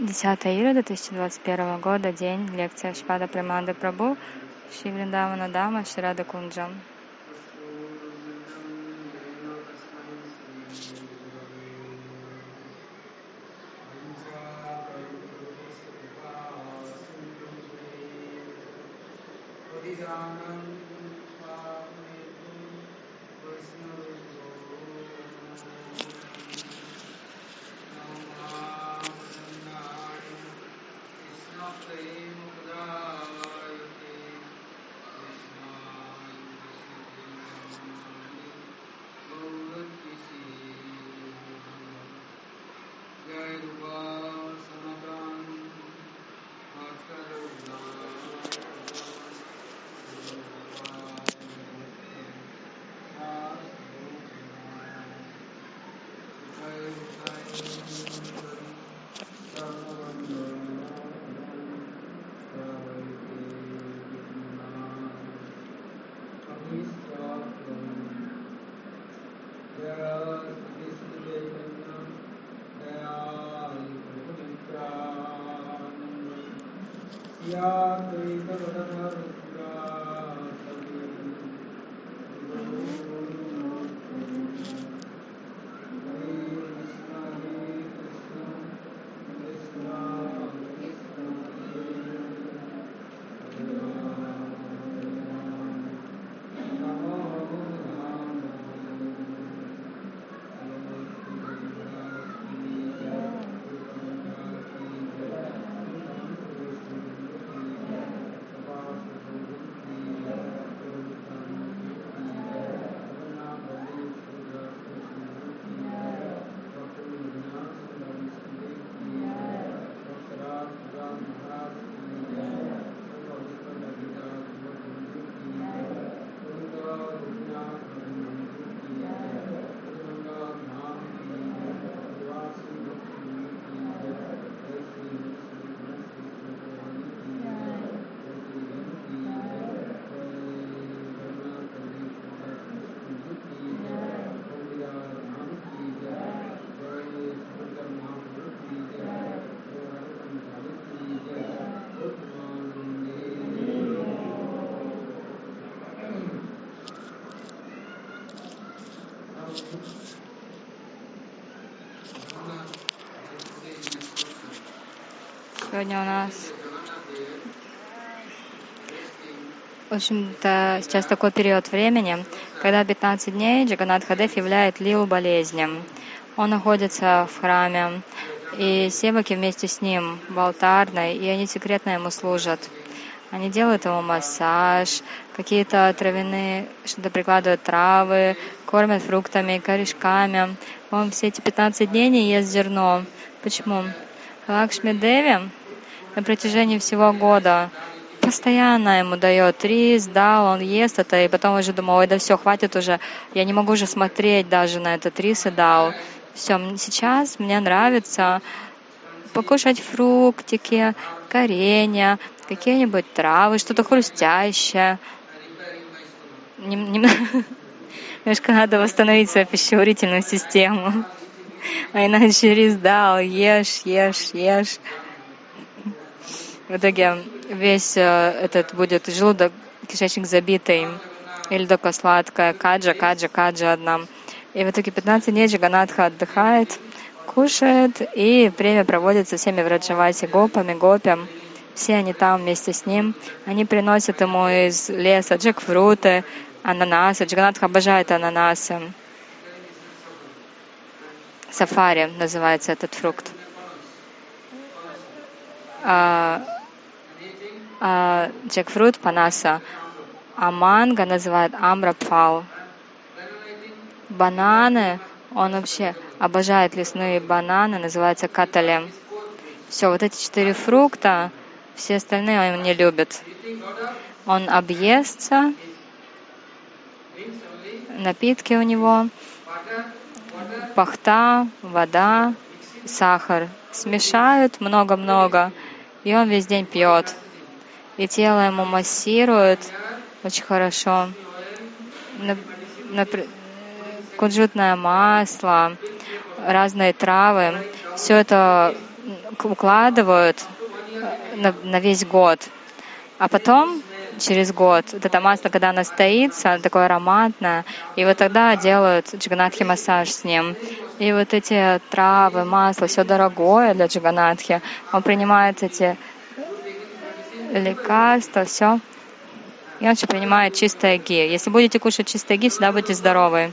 10 июля 2021 года, день, лекция Шрипада Премананда Прабху, Шивриндавана Дама, Шрада Кунджан. Сегодня у нас в общем-то сейчас такой период времени, когда 15 дней Джаганнатхадев являет лилу болезни. Он находится в храме, и севаки вместе с ним в алтарной, и они секретно ему служат. Они делают ему массаж, какие-то травяные, что-то прикладывают травы, кормят фруктами, корешками. Он все эти 15 дней не ест зерно. Почему? Лакшмидеви на протяжении всего года постоянно ему дает рис, дал, он ест это, и потом уже думал, ой, да все, хватит уже, я не могу уже смотреть даже на этот рис и дал. Все, сейчас мне нравится покушать фруктики, коренья, какие-нибудь травы, что-то хрустящее. Немножко надо восстановить свою пищеварительную систему. А иначе рис дал, ешь. В итоге весь этот будет желудок, кишечник забитый. Или только сладкая каджа одна. И в итоге 15 дней Джаганнатха отдыхает, кушает, и время проводит со всеми враджавати гопами, гопи. Все они там вместе с ним. Они приносят ему из леса джекфруты, ананасы. Джаганнатха обожает ананасы. Сафари называется этот фрукт. Джекфрут панаса. А манго называют амрапфал. Бананы, он вообще обожает лесные бананы, называются катали. Все, вот эти 4 фрукта, все остальные он не любит. Он объестся, напитки у него, пахта, вода, сахар. Смешают много-много, и он весь день пьет. И тело ему массирует очень хорошо. Кунжутное масло, разные травы. Все это укладывают на весь год. А потом, через год, вот это масло, когда оно стоится, оно такое ароматное, и вот тогда делают джаганнатхи массаж с ним. И вот эти травы, масло, все дорогое для джаганнатхи. Он принимает эти лекарства, все. И он еще принимает чистое ги. Если будете кушать чистое ги, всегда будете здоровы.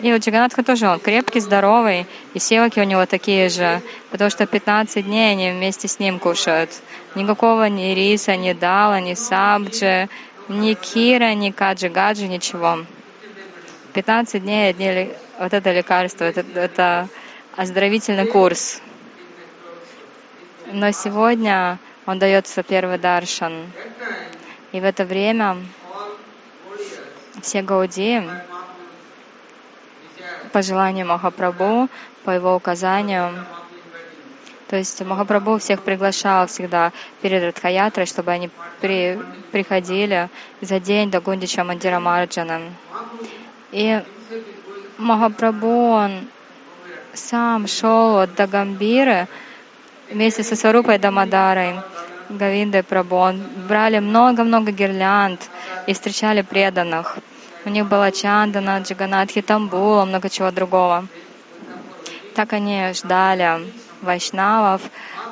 И вот Джаганнатха тоже, он крепкий, здоровый, и севаки у него такие же, потому что 15 дней они вместе с ним кушают. Никакого ни риса, ни дала, ни сабджи, ни кира, ни каджи-гаджи, ничего. 15 дней одни вот это лекарство, это оздоровительный курс. Но сегодня он дается первый даршан. И в это время все гаудии, по желанию Махапрабху, по его указанию. То есть Махапрабху всех приглашал всегда перед Радхаятрой, чтобы они приходили за день до Гундича-мандира-марджана. И Махапрабху, он сам шел от Дагамбиры вместе со Сварупой Дамодарой, Говиндой Прабху. Брали много-много гирлянд и встречали преданных. У них была чандана, джаганнатхи, тамбула, много чего другого. Так они ждали вайшнавов,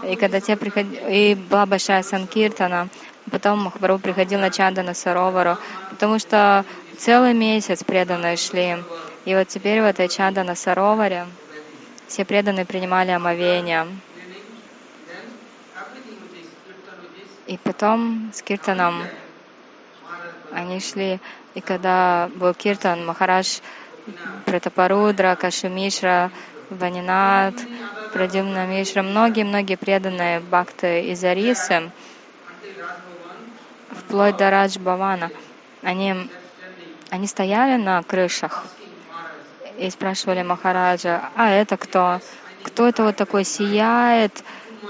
и когда те приходили, и была большая санкиртана, потом Махапрабху приходил на чандану саровару, потому что целый месяц преданные шли. И вот теперь в этой чандана сароваре все преданные принимали омовение. И потом с киртаном они шли. И когда был киртан, Махарадж Пратапарудра, Каши Мишра, Ванинат, Прадимна Мишра, многие-многие преданные бхакты из Арисы, вплоть до Радж Бавана, они стояли на крышах и спрашивали Махараджа: а это кто? Кто это вот такой сияет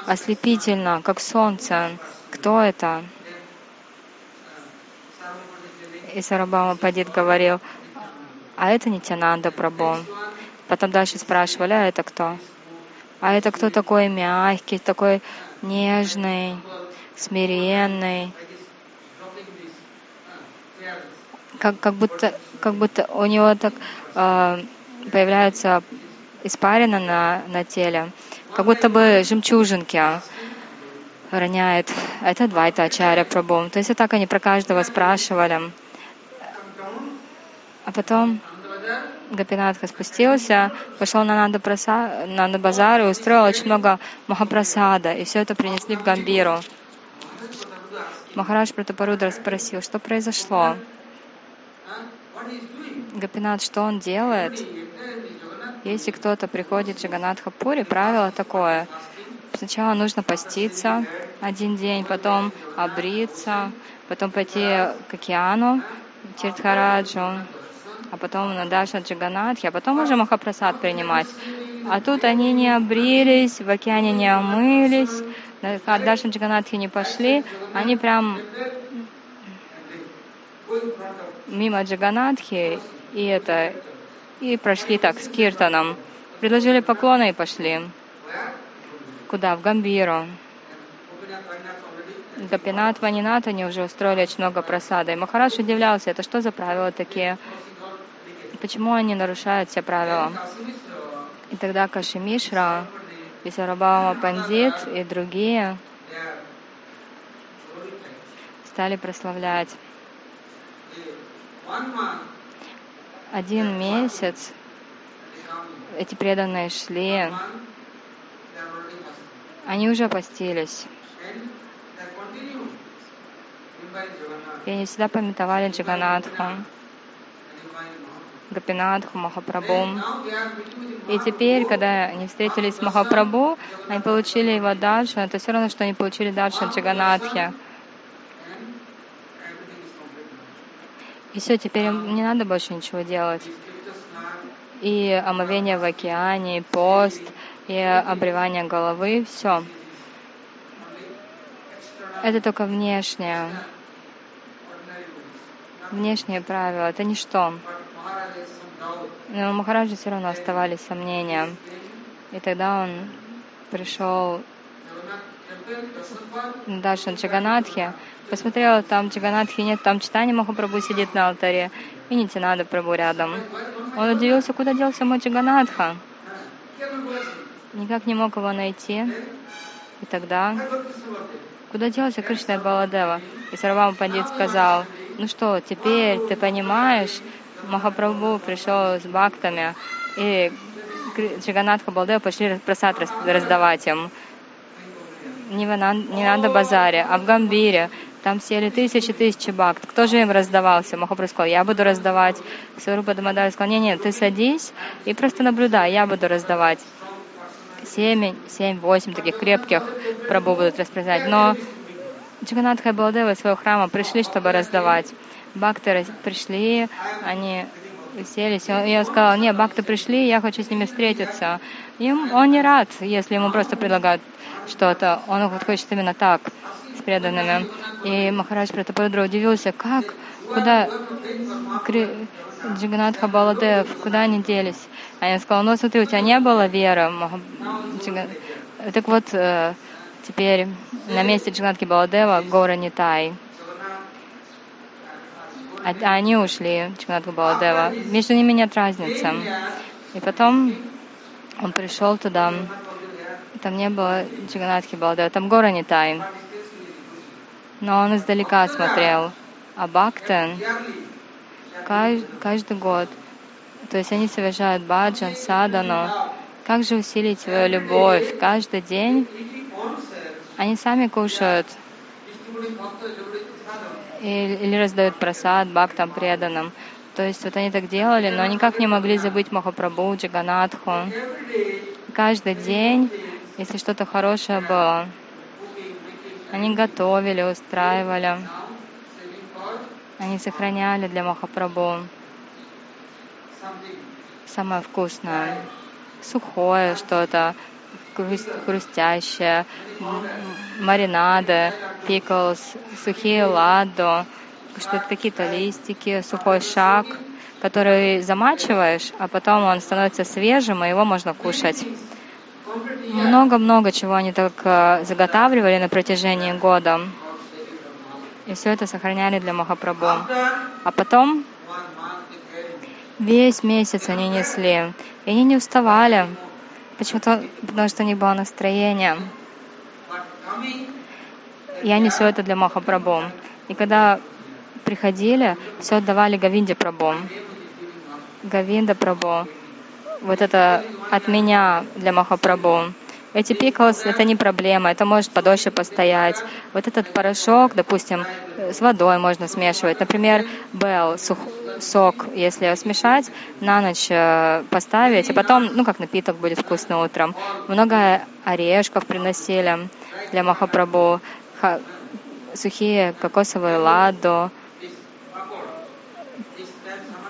ослепительно, как солнце? Кто это? И Сарвабхаума Пандит говорил: а это Нитьянанда Прабху. Потом дальше спрашивали: а это кто? А это кто такой мягкий, такой нежный, смиренный? Как будто у него так появляются испарина на теле, как будто бы жемчужинки роняет. Это Двайта Ачарья Прабху. То есть так они про каждого спрашивали. А потом Гапинатха спустился, пошел на Нандабазар и устроил очень много махапрасада. И все это принесли в Гамбиру. Махарадж Пратапарудра спросил: что произошло? Гапинат, что он делает? Если кто-то приходит в Джаганнатха Пури, правило такое: сначала нужно поститься один день, потом обриться, потом пойти к океану, Тиртхараджу, а потом на Даша Джаганнатхи, а потом уже махапрасад принимать. А тут они не обрились, в океане не омылись, на Даша Джаганнатхи не пошли, они прям мимо Джаганнатхи и прошли так с киртаном, предложили поклоны и пошли. Куда? В Гамбиру. Гапинат, Ванинат, они уже устроили очень много просада. И Махарадж удивлялся: это что за правила такие? Почему они нарушают все правила? И тогда Каши Мишра, и Сарвабхаума Пандит, и другие стали прославлять. 1 месяц эти преданные шли, они уже постились. И они всегда памятовали Джаганнатху, Гапинатху, Махапрабху. И теперь, когда они встретились с Махапрабху, они получили его даршан. Это все равно, что они получили даршан Джаганнатхи. И все, теперь им не надо больше ничего делать. И омовение в океане, и пост, и обревание головы, все. Это только внешние правила, это ничто. Но у Махараджи все равно оставались сомнения. И тогда он пришел дальше на Джаганнатхе, посмотрел, там Джаганнатхи нет, там Чайтанья Махапрабху сидит на алтаре, и Нитьянанда Прабху рядом. Он удивился, куда делся мой Джаганнатха. Никак не мог его найти. И тогда, куда делся Кришна и Баладева? И Сарвабхаума Пандит сказал, ну что, теперь ты понимаешь, Махапрабху пришел с бхактами, и Джаганнатха и Баладева пошли просад раздавать им. Не в Нандабазаре, а в Гамбире. Там сели тысячи бхакт. Кто же им раздавался? Махапрабху сказал, я буду раздавать. Сарупа Дамадар сказал, нет, ты садись и просто наблюдай, я буду раздавать. 7-8 таких крепких Прабху будут распределять. Но Джаганнатха и Баладева из своего храма пришли, чтобы раздавать. Бхакты пришли, они селись. И он сказал, нет, бхакты пришли, я хочу с ними встретиться. Им он не рад, если ему просто предлагают что-то. Он хочет именно так, с преданными. И Махарадж Пратапарудра удивился, как, куда Джаганнатха, Баладев, куда они делись? А я сказал, ну смотри, у тебя не было веры. Так вот, теперь на месте Джаганнатхи Баладева гора Нитай. А они ушли, Джаганнатха Баладева. Между ними нет разницы. И потом он пришел туда. Там не было Джаганнатхи Баладева. Там гора Нитай. Но он издалека смотрел. А бхакты каждый год, то есть они совершают баджан, садану. Как же усилить свою любовь? Каждый день они сами кушают или раздают прасад бхактам преданным. То есть вот они так делали, но никак не могли забыть Махапрабху, Джаганнатху. Каждый день, если что-то хорошее было, они готовили, устраивали. Они сохраняли для Махапрабху самое вкусное, сухое что-то, хрустящее, маринады, пиклс, сухие ладо, что-то, какие-то листики, сухой шаг, который замачиваешь, а потом он становится свежим, и его можно кушать. Много-много чего они так заготавливали на протяжении года. И все это сохраняли для Махапрабху. А потом весь месяц они несли. И они не уставали. Почему-то, потому что у них было настроение. И они все это для Махапрабху. И когда приходили, все отдавали Говинде Прабху. Говинда Прабху. Вот это от меня для Махапрабху. Эти пиклс — это не проблема, это может подольше постоять. Вот этот порошок, допустим, с водой можно смешивать. Например, белл, сок, если его смешать, на ночь поставить, и потом, как напиток будет вкусно утром. Много орешков приносили для Махапрабху, сухие кокосовые ладу,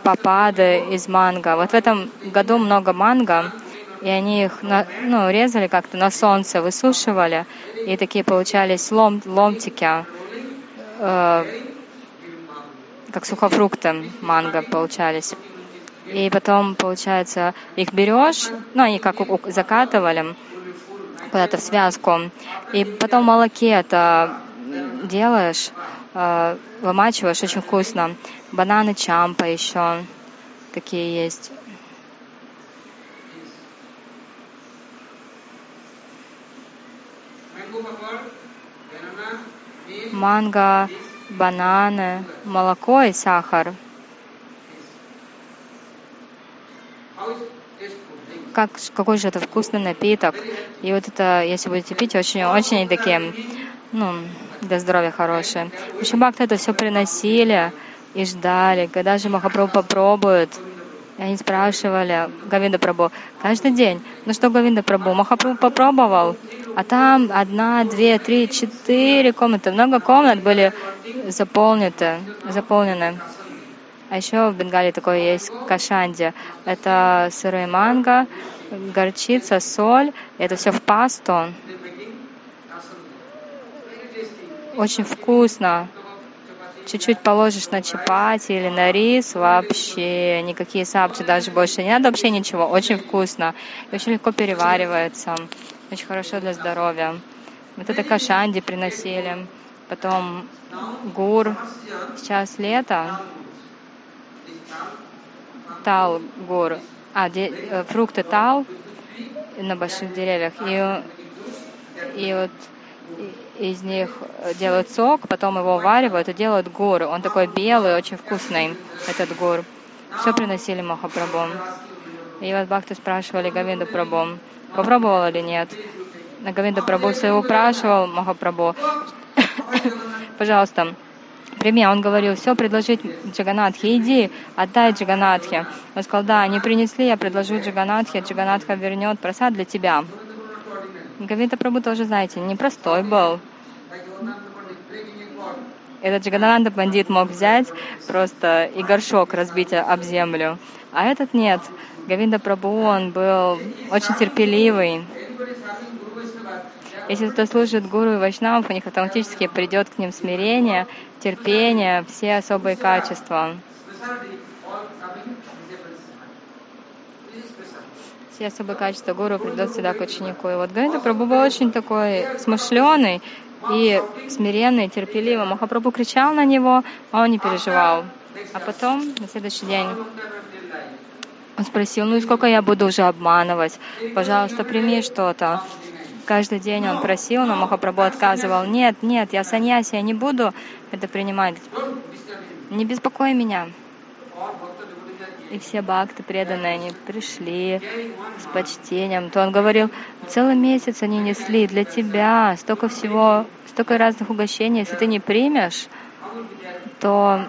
папады из манго. Вот в этом году много манго, и они их резали как-то на солнце, высушивали, и такие получались ломтики, как сухофрукты манго получались. И потом, получается, их берешь, они как закатывали куда-то в связку, и потом в молоке это делаешь, вымачиваешь, очень вкусно. Бананы чампа еще такие есть. Манго, бананы, молоко и сахар. Какой же это вкусный напиток. И вот это, если будете пить, очень-очень такие, для здоровья хорошие. В общем, бхакты это все приносили и ждали. Когда же Махапрабху попробует? И они спрашивали Говинда Прабху каждый день. Ну что, Говинда Прабху, Махапрабху попробовал? А там 1, 2, 3, 4 комнаты. Много комнат были заполнены. А еще в Бенгалии такое есть кашанди. Это сырые манго, горчица, соль. Это все в пасту. Очень вкусно. чуть-чуть положишь на чапати или на рис, вообще никакие сабджи даже больше не надо, вообще ничего. Очень вкусно. И очень легко переваривается. Очень хорошо для здоровья. Вот это кашанди приносили. Потом гур. Сейчас лето. Тал гур. Фрукты тал на больших деревьях. И вот из них делают сок, потом его варивают и делают гур. Он такой белый, очень вкусный, этот гур. Все приносили Махапрабху. И вот бхакты спрашивали Говинду Прабху, попробовал или нет. А Говинда Прабху все упрашивал Махапрабху, пожалуйста, прими. Он говорил, все предложить Джаганнатхе, иди, отдай Джаганнатхе. Он сказал, да, они принесли, я предложу Джаганнатхе, Джаганнатха вернет прасад для тебя. Говинда Прабху тоже, знаете, непростой был. Этот Джагадананда Пандит мог взять просто и горшок разбить об землю. А этот нет. Говинда Прабху, он был очень терпеливый. Если кто служит гуру и вайшнавов, у них автоматически придет к ним смирение, терпение, все особые качества. Все особые качества гуру придут сюда к ученику. И вот Говинда Прабху был очень такой смышленый и смиренный, терпеливый. Махапрабху кричал на него, а он не переживал. А потом, на следующий день, он спросил, ну и сколько я буду уже обманывать? Пожалуйста, прими что-то. Каждый день он просил, но Махапрабху отказывал. Нет, нет, я саньяси, я не буду это принимать. Не беспокой меня. И все бхакты преданные, они пришли с почтением. То он говорил, целый месяц они несли для тебя столько всего, столько разных угощений. Если ты не примешь, то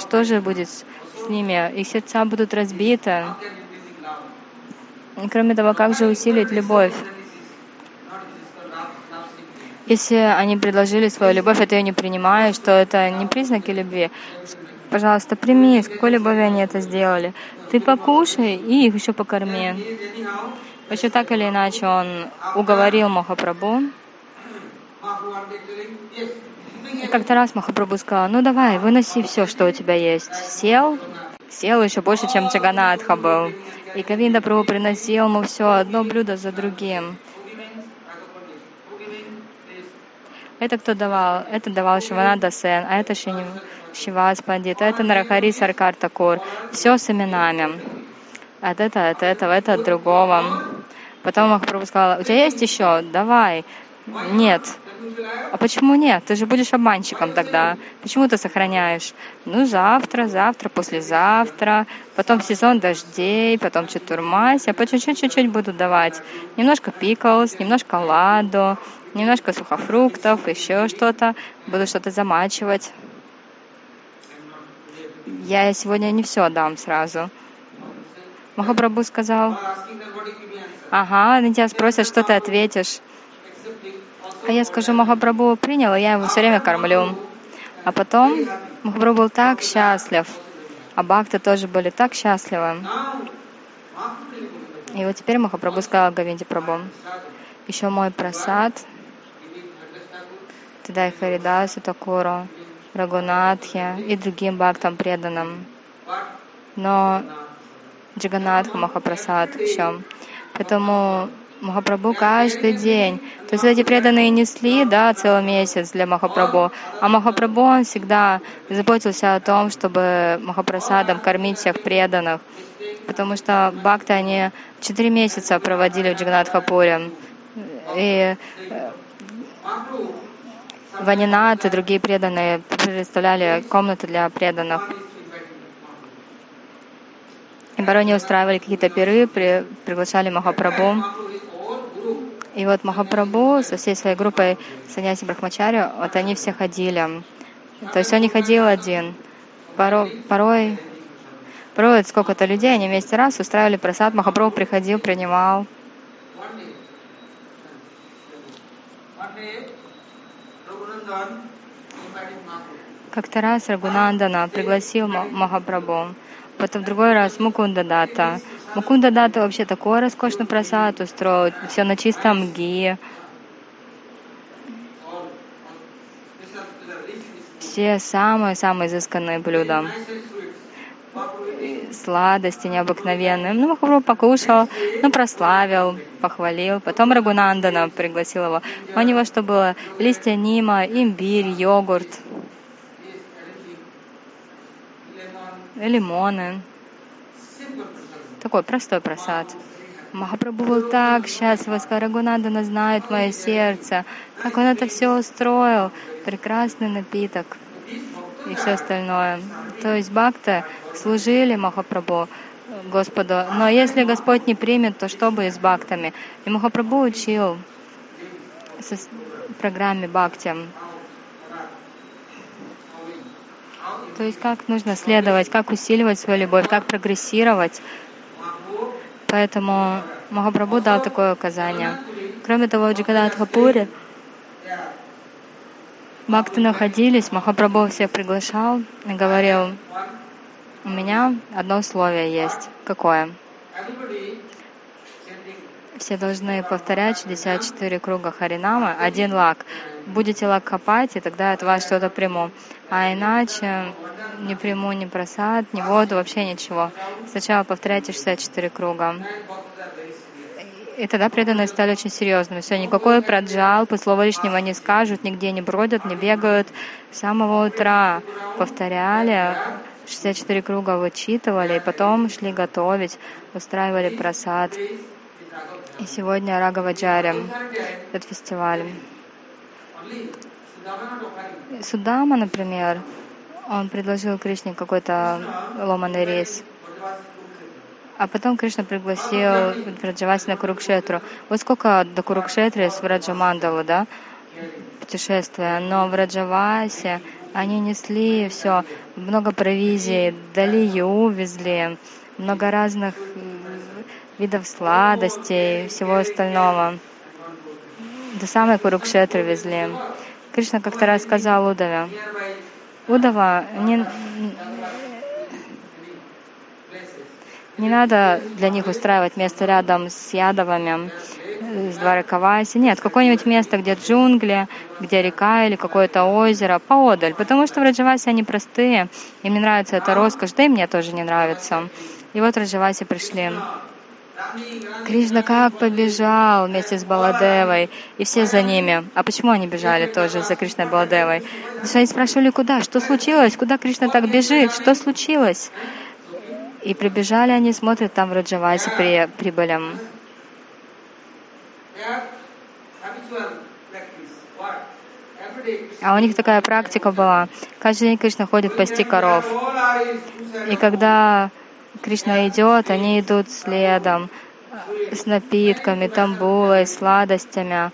что же будет с ними? Их сердца будут разбиты. И кроме того, как же усилить любовь? Если они предложили свою любовь, а ты ее не принимаешь, то это не признаки любви. Пожалуйста, прими, с какой любовью они это сделали. Ты покушай и их еще покорми. Еще так или иначе он уговорил Махапрабху. И как-то раз Махапрабху сказал, ну давай, выноси все, что у тебя есть. Сел еще больше, чем Джаганнатха был. И Говинда Прабху приносил ему все одно блюдо за другим. Это кто давал? Это давал Шивана Дасен, а это Шивас Пандит, а это Нарахари Саркар Такур. Все с именами. От этого, это от другого. Потом Махапрабху сказал, у тебя есть еще? Давай. Нет. А почему нет? Ты же будешь обманщиком тогда. Почему ты сохраняешь? Ну, завтра, послезавтра, потом сезон дождей, потом Чатурмасья, по чуть-чуть буду давать. Немножко пиклс, немножко ладу, немножко сухофруктов, еще что-то. Буду что-то замачивать. Я сегодня не все дам сразу. Махапрабху сказал. Ага, они тебя спросят, что ты ответишь. А я скажу, Махапрабху принял, и я его все время кормлю. А потом Махапрабху был так счастлив. А бхакты тоже были так счастливы. И вот теперь Махапрабху сказал Говинде Прабху, еще мой прасад, ты дай Харидасу, Такуру, Рагунатхе и другим бхактам преданным. Но Джаганнатха Махапрасад еще. Поэтому Махапрабху каждый день. То есть эти преданные несли, да, целый месяц для Махапрабху. А Махапрабху, он всегда заботился о том, чтобы Махапрасадом кормить всех преданных. Потому что бхакты, они 4 месяца проводили в Джаганнатха Пури. И Ванинат и другие преданные предоставляли комнаты для преданных. И барони устраивали какие-то пиры, приглашали Махапрабху. И вот Махапрабху со всей своей группой саньяси брахмачари, вот они все ходили. То есть он не ходил один. Порой вот сколько-то людей, они вместе раз устраивали прасад. Махапрабху приходил, принимал. Как-то раз Рагунандана пригласил Махапрабху. Потом в другой раз Мукунда-дата. Мукунда-дата вообще такой роскошный прасад устроил, все на чистом ги. все самые-самые изысканные блюда. Сладости необыкновенные. Ну, Махапрабху покушал, ну, прославил, похвалил. Потом Рагунандана пригласил его. У него что было? Листья нима, имбирь, йогурт, лимоны. Такой простой просад. Махапрабху был так счастлив, сказал: Рагунандана знает мое сердце. Как он это все устроил. Прекрасный напиток и все остальное. То есть бхакты служили Махапрабху, Господу. Но если Господь не примет, то что бы и с бхактами? И Махапрабху учил в программе бхакти. То есть как нужно следовать, как усиливать свою любовь, как прогрессировать. Поэтому Махапрабху дал такое указание. Кроме того, в Джаганнатха Пури бхакты находились, Махапрабху всех приглашал и говорил: у меня одно условие есть. Какое? Все должны повторять 64 круга Харинама, один лак. Будете лак копать, и тогда от вас что-то приму. А иначе не приму ни просад, ни воду, вообще ничего. Сначала повторяйте 64 круга. И тогда преданные стали очень серьезными. Все, никакой праджалпы, слова лишнего не скажут, нигде не бродят, не бегают. С самого утра повторяли, 64 круга вычитывали, и потом шли готовить, устраивали просад. И сегодня Рагаваджари, этот фестиваль. Судама, например, он предложил Кришне какой-то ломаный рис. А потом Кришна пригласил Враджаваси на Курукшетру. Вот сколько до Курукшетры есть Враджамандалу, да, путешествия. Но Враджаваси, они несли все, много провизии, далию везли, много разных видов сладостей, всего остального. До самой Курукшетры везли. Кришна как-то раз сказал Удаве: Удава, не надо для них устраивать место рядом с Ядовами, с Дваракаваси. Нет, какое-нибудь место, где джунгли, где река или какое-то озеро, поодаль. Потому что в Раджаваси они простые, им не нравится эта роскошь, да и мне тоже не нравится. И вот Раджаваси пришли. Кришна как побежал вместе с Баладевой, и все за ними. А почему они бежали тоже за Кришной и Баладевой? Потому что они спрашивали, куда, что случилось, куда Кришна так бежит, что случилось? И прибежали они, смотрят, там в Раджаваси прибыли. А у них такая практика была. Каждый день Кришна ходит пасти коров. И когда Кришна идет, они идут следом с напитками, тамбулой, сладостями.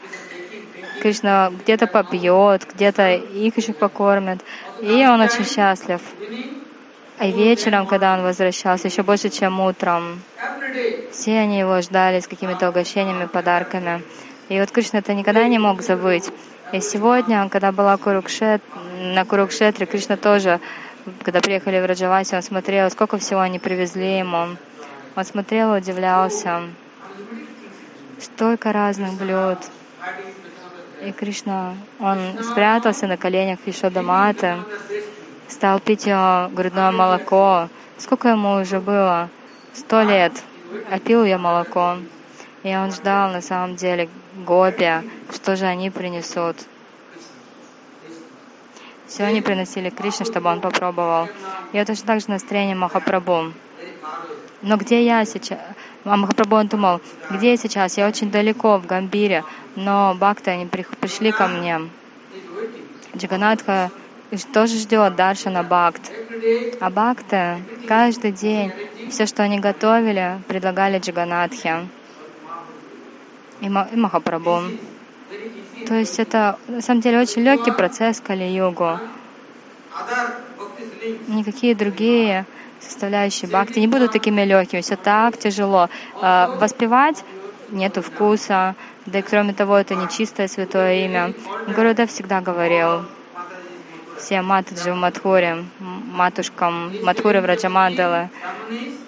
Кришна где-то попьет, где-то их еще покормит. И он очень счастлив. А вечером, когда он возвращался, еще больше, чем утром, все они его ждали с какими-то угощениями, подарками. И вот Кришна это никогда не мог забыть. И сегодня, когда была на Курукшетре, Кришна тоже, когда приехали в Раджаваси, он смотрел, сколько всего они привезли ему. Он смотрел и удивлялся. Столько разных блюд. И Кришна, он спрятался на коленях Ешодаматы, стал пить ее грудное молоко. Сколько ему уже было? 100 лет. А пил ее молоко. И он ждал на самом деле гопи, что же они принесут. Все они приносили Кришне, чтобы он попробовал. Я точно так же настроение Махапрабху. Но где я сейчас? А Махапрабху, он думал: где я сейчас? Я очень далеко, в Гамбире. Но бхакты, они пришли ко мне. Джаганнатха тоже ждет Даршана Бхакт. А бхакты каждый день все, что они готовили, предлагали Джаганнатхе и Махапрабху. То есть это, на самом деле, очень легкий процесс Кали-югу. Никакие другие составляющие бхакти не будут такими легкими. Все так тяжело. Воспевать нету вкуса. Да и кроме того, это не чистое святое имя. Гурудев всегда говорил всем матаджи в Мадхуре, матушкам Мадхуры в Раджамандалы,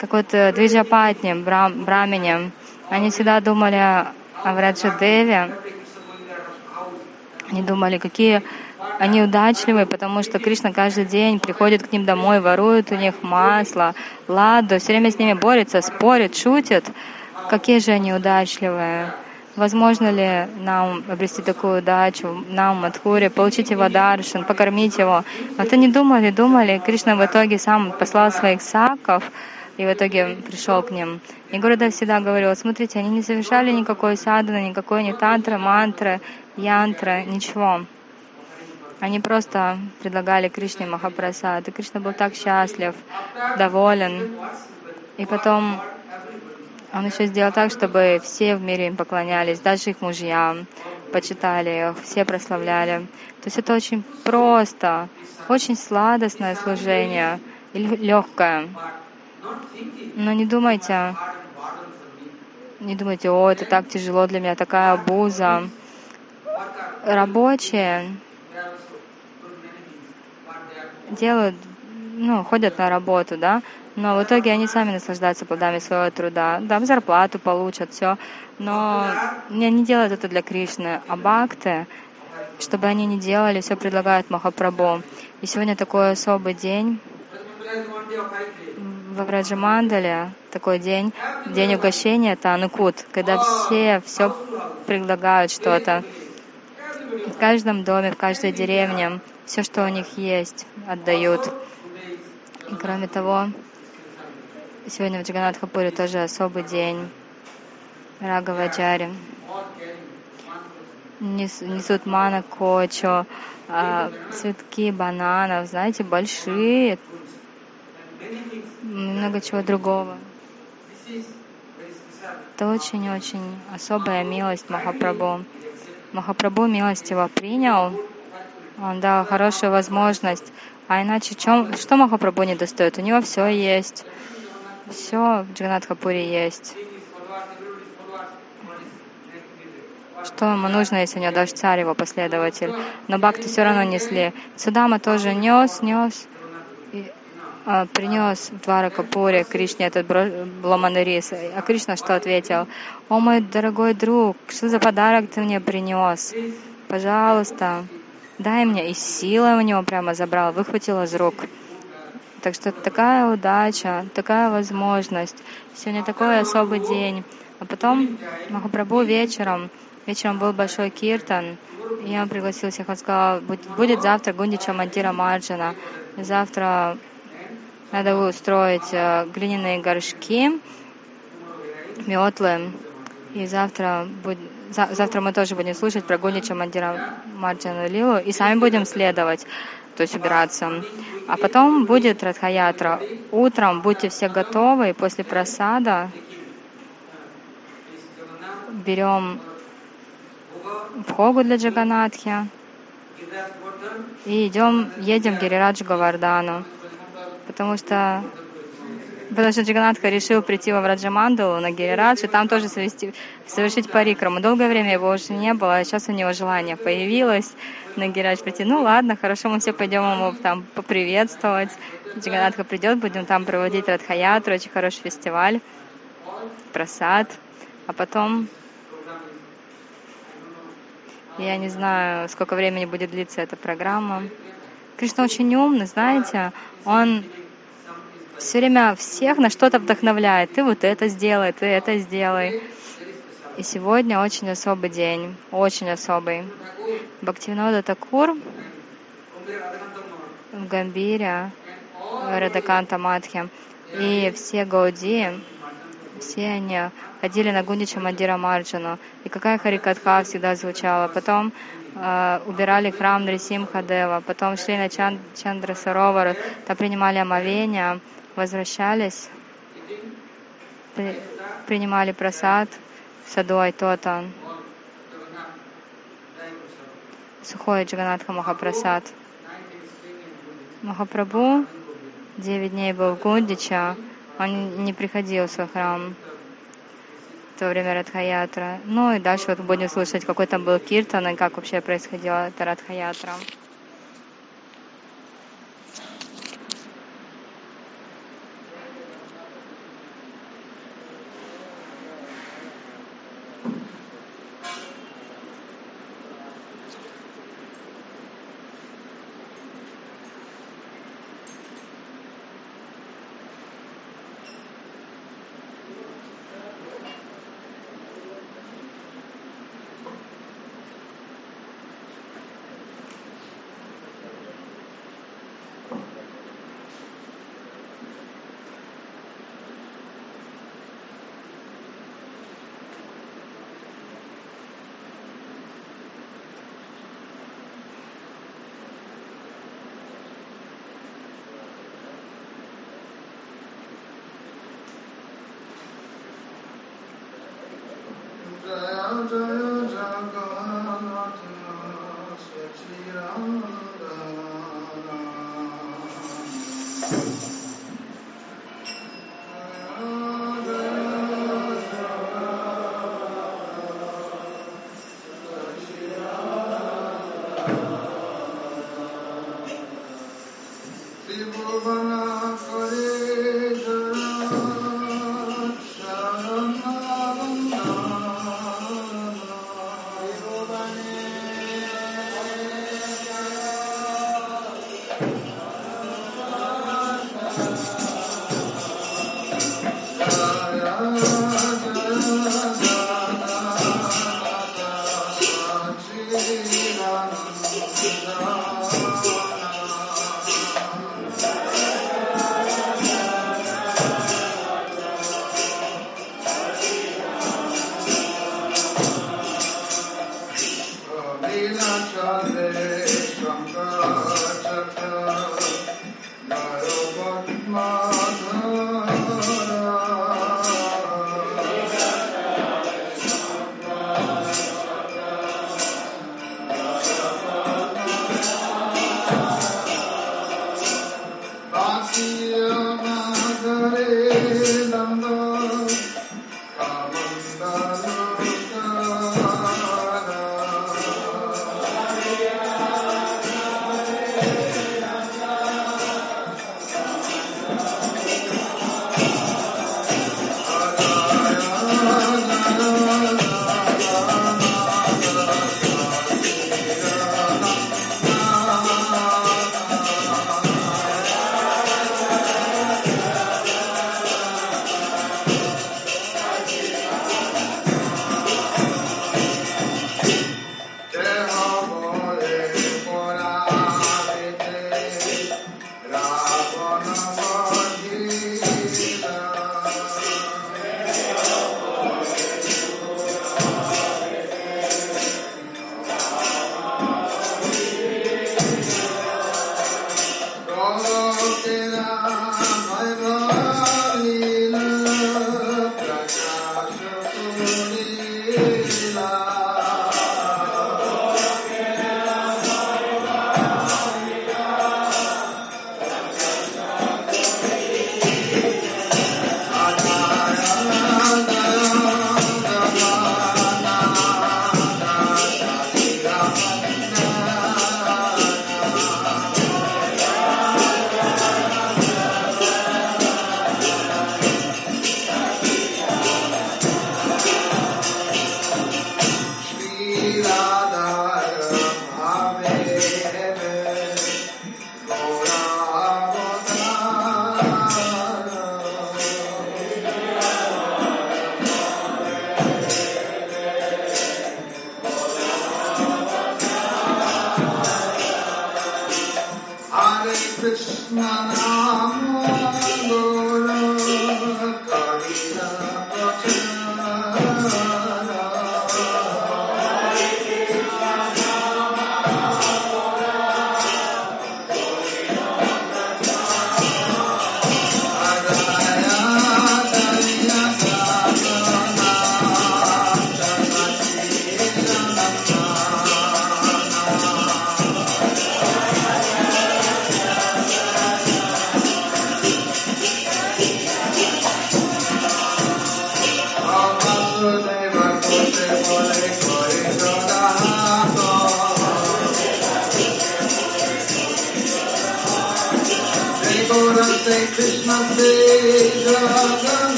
какой-то двиджапатни, брамине. Они всегда думали о Враджадеве. Они думали, какие Они удачливы, потому что Кришна каждый день приходит к ним домой, ворует у них масло, ладу, все время с ними борется, спорит, шутит. Какие же они удачливые. Возможно ли нам обрести такую удачу, нам, Мадхуре, получить его даршан, покормить его? Это не думали. Кришна в итоге сам послал своих саков, и в итоге пришел к ним. И Гурудев всегда говорил, смотрите, они не совершали никакой садханы, никакой ни тантры, мантры, янтры, ничего. Они просто предлагали Кришне Махапрасад. И Кришна был так счастлив, доволен. И потом он еще сделал так, чтобы все в мире им поклонялись, даже их мужья почитали их, все прославляли. То есть это очень просто, очень сладостное служение, и легкое. Но не думайте, о, это так тяжело для меня, такая обуза. Рабочие делают, ходят на работу, да, но в итоге они сами наслаждаются плодами своего труда. Да, зарплату получат, все. Но они делают это для Кришны. А бхакты, чтобы они не делали, все предлагают Махапрабху. И сегодня такой особый день. Во Враджамандале такой день угощения, это Анукут, когда все предлагают что-то. В каждом доме, в каждой деревне все, что у них есть, отдают. И кроме того, сегодня в Джаганнатха Пури тоже особый день. Рагаваджари. Несут мана кочо, цветки бананов, знаете, большие. Много чего другого. Это очень-очень особая милость Махапрабху. Махапрабху милость его принял, он дал хорошую возможность. А иначе что Махапрабху не достоит? У него все есть. Все в Джаганнатха Пури есть. Что ему нужно, если у него даже царь его последователь? Но бхакты все равно несли. Судама тоже нес. Принес в Дваракапуре Кришне этот ломаный рис. А Кришна что ответил? «О, мой дорогой друг, что за подарок ты мне принес? Пожалуйста, дай мне». И сила у него прямо забрал, выхватил из рук. Так что такая удача, такая возможность. Сегодня такой особый день. А потом Махапрабху вечером был большой киртан, и он пригласил всех, он сказал, будет завтра Гундича-мандира-марджана. Завтра надо устроить глиняные горшки, метлы. И завтра мы тоже будем слушать про Гундича-мандира-марджану лилу и сами будем следовать, то есть убираться. А потом будет Радха-ятра. Утром будьте все готовы, и после просада берем бхогу для Джаганнатхи и едем в Гирирадж Говардану. Потому что Джаганнатха решил прийти во Враджамандалу на Гирирадж и там тоже совершить парикраму. Долгое время его уже не было, а сейчас у него желание появилось на Гирирадж прийти. Ну ладно, хорошо, мы все пойдем ему там поприветствовать. Джаганнатха придет, будем там проводить Радха-ятру, очень хороший фестиваль, просад. А потом, я не знаю, сколько времени будет длиться эта программа. Кришна очень умный, знаете, он все время всех на что-то вдохновляет. Ты вот это сделай, ты это сделай. И сегодня очень особый день, очень особый. Бхактивинода Такур в Гамбире, Радаканта Мадхи, и все Гаудии, все они ходили на Гундича-мандира-марджану. И какая харикатха всегда звучала. Потом убирали храм Нарисимхадева, потом шли на Чандрасаровару, там принимали омовение, возвращались, принимали прасад в саду Айтота, сухой Джаганнатха Махапрасад. Махапрабху 9 дней был в Гундича, он не приходил в свой храм в то время Радха-ятра. Ну и дальше вот будем слушать, какой там был киртан и как вообще происходила эта Радха-ятра.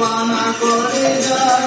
Mana Gorida,